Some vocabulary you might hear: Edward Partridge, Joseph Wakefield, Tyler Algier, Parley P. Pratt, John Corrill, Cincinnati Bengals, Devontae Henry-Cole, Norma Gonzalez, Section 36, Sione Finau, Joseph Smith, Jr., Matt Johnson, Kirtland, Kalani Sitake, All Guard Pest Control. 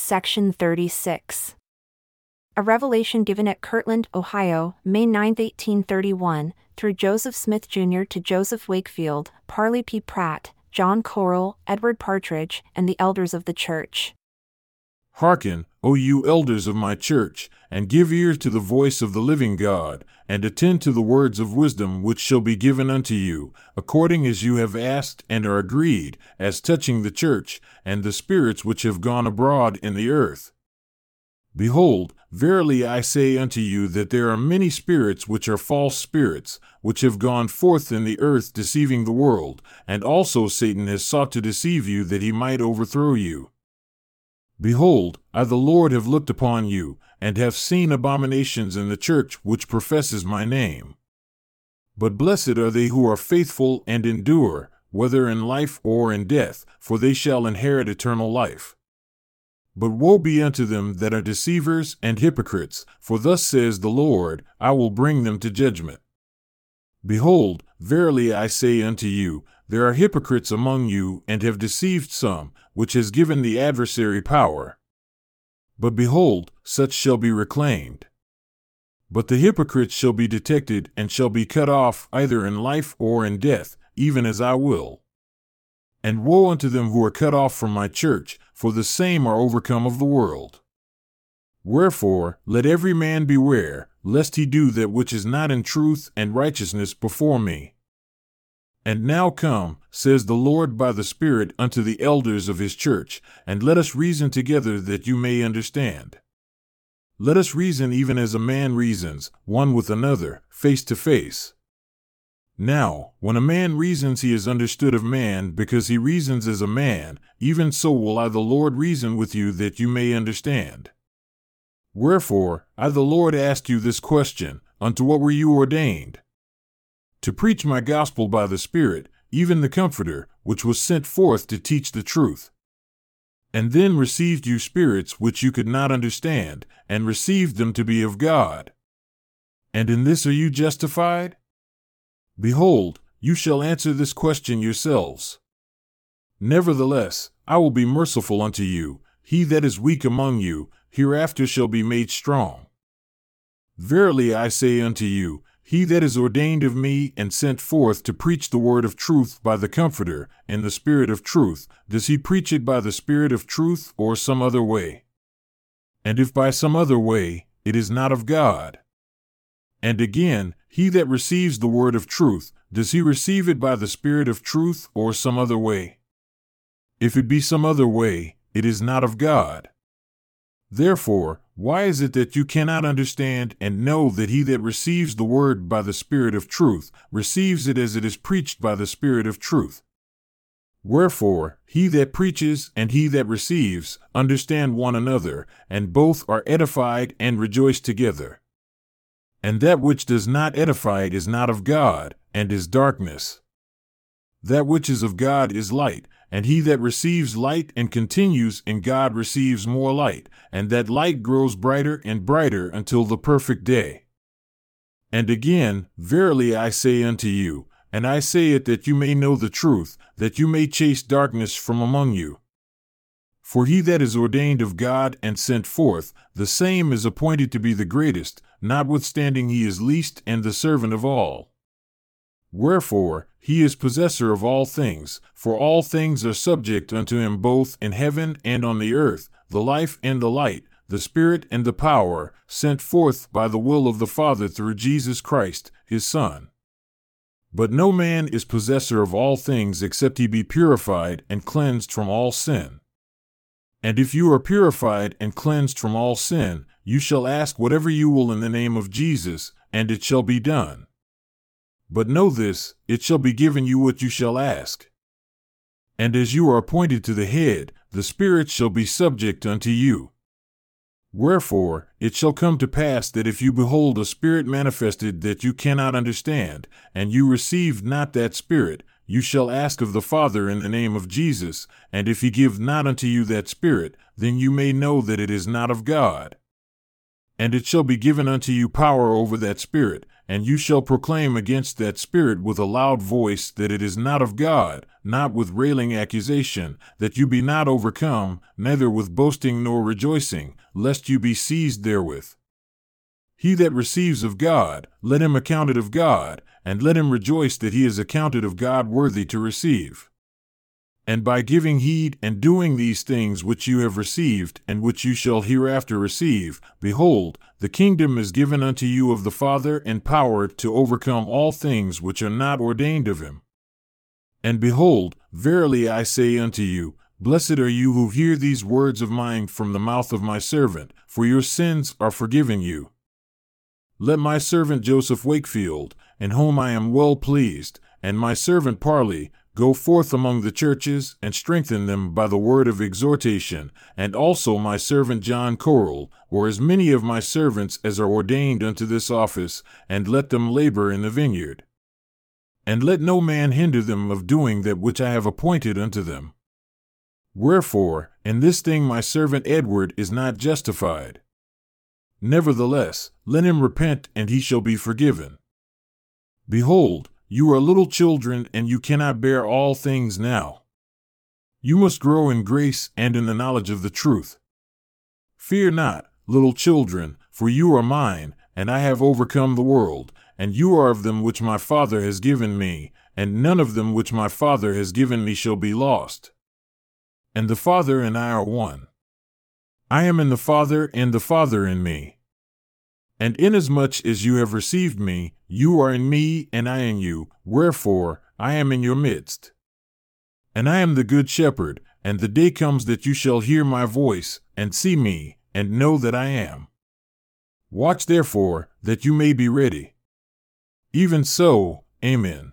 Section 36. A revelation given at Kirtland, Ohio, May 9, 1831, through Joseph Smith, Jr. to Joseph Wakefield, Parley P. Pratt, John Corrill, Edward Partridge, and the elders of the church. Hearken, O you elders of my church, and give ear to the voice of the living God, and attend to the words of wisdom which shall be given unto you, according as you have asked and are agreed, as touching the church, and the spirits which have gone abroad in the earth. Behold, verily I say unto you that there are many spirits which are false spirits, which have gone forth in the earth deceiving the world, and also Satan has sought to deceive you that he might overthrow you. Behold, I the Lord have looked upon you, and have seen abominations in the church which professes my name. But blessed are they who are faithful and endure, whether in life or in death, for they shall inherit eternal life. But woe be unto them that are deceivers and hypocrites, for thus says the Lord, I will bring them to judgment. Behold, verily I say unto you, there are hypocrites among you, and have deceived some, which has given the adversary power. But behold, such shall be reclaimed. But the hypocrites shall be detected, and shall be cut off either in life or in death, even as I will. And woe unto them who are cut off from my church, for the same are overcome of the world. Wherefore, let every man beware, lest he do that which is not in truth and righteousness before me. And now come, says the Lord by the Spirit, unto the elders of his church, and let us reason together that you may understand. Let us reason even as a man reasons, one with another, face to face. Now, when a man reasons he is understood of man, because he reasons as a man, even so will I the Lord reason with you that you may understand. Wherefore, I the Lord asked you this question, unto what were you ordained? To preach my gospel by the Spirit, even the Comforter, which was sent forth to teach the truth. And then received you spirits which you could not understand, and received them to be of God. And in this are you justified? Behold, you shall answer this question yourselves. Nevertheless, I will be merciful unto you, he that is weak among you, hereafter shall be made strong. Verily I say unto you, he that is ordained of me and sent forth to preach the word of truth by the Comforter, and the Spirit of truth, does he preach it by the Spirit of truth or some other way? And if by some other way, it is not of God. And again, he that receives the word of truth, does he receive it by the Spirit of truth or some other way? If it be some other way, it is not of God. Therefore, why is it that you cannot understand and know that he that receives the word by the Spirit of truth, receives it as it is preached by the Spirit of truth? Wherefore, he that preaches and he that receives, understand one another, and both are edified and rejoice together. And that which does not edify it is not of God, and is darkness. That which is of God is light, and he that receives light and continues in God receives more light, and that light grows brighter and brighter until the perfect day. And again, verily I say unto you, and I say it that you may know the truth, that you may chase darkness from among you. For he that is ordained of God and sent forth, the same is appointed to be the greatest, notwithstanding he is least and the servant of all. Wherefore, he is possessor of all things, for all things are subject unto him both in heaven and on the earth, the life and the light, the spirit and the power, sent forth by the will of the Father through Jesus Christ, his Son. But no man is possessor of all things except he be purified and cleansed from all sin. And if you are purified and cleansed from all sin, you shall ask whatever you will in the name of Jesus, and it shall be done. But know this, it shall be given you what you shall ask. And as you are appointed to the head, the Spirit shall be subject unto you. Wherefore, it shall come to pass that if you behold a spirit manifested that you cannot understand, and you receive not that spirit, you shall ask of the Father in the name of Jesus, and if he give not unto you that Spirit, then you may know that it is not of God. And it shall be given unto you power over that Spirit, And you shall proclaim against that spirit with a loud voice that it is not of God, not with railing accusation, that you be not overcome, neither with boasting nor rejoicing, lest you be seized therewith. He that receives of God, let him account it of God, and let him rejoice that he is accounted of God worthy to receive. And by giving heed and doing these things which you have received and which you shall hereafter receive, behold, the kingdom is given unto you of the Father, and power to overcome all things which are not ordained of him. And behold, verily I say unto you, blessed are you who hear these words of mine from the mouth of my servant, for your sins are forgiven you. Let my servant Joseph Wakefield, in whom I am well pleased, and my servant Parley, go forth among the churches, and strengthen them by the word of exhortation, and also my servant John Corrill, or as many of my servants as are ordained unto this office, and let them labor in the vineyard. And let no man hinder them of doing that which I have appointed unto them. Wherefore, in this thing my servant Edward is not justified. Nevertheless, let him repent, and he shall be forgiven. Behold, you are little children, and you cannot bear all things now. You must grow in grace and in the knowledge of the truth. Fear not, little children, for you are mine, and I have overcome the world, and you are of them which my Father has given me, and none of them which my Father has given me shall be lost. And the Father and I are one. I am in the Father, and the Father in me. And inasmuch as you have received me, you are in me, and I in you, wherefore I am in your midst. And I am the good shepherd, and the day comes that you shall hear my voice, and see me, and know that I am. Watch therefore, that you may be ready. Even so, Amen.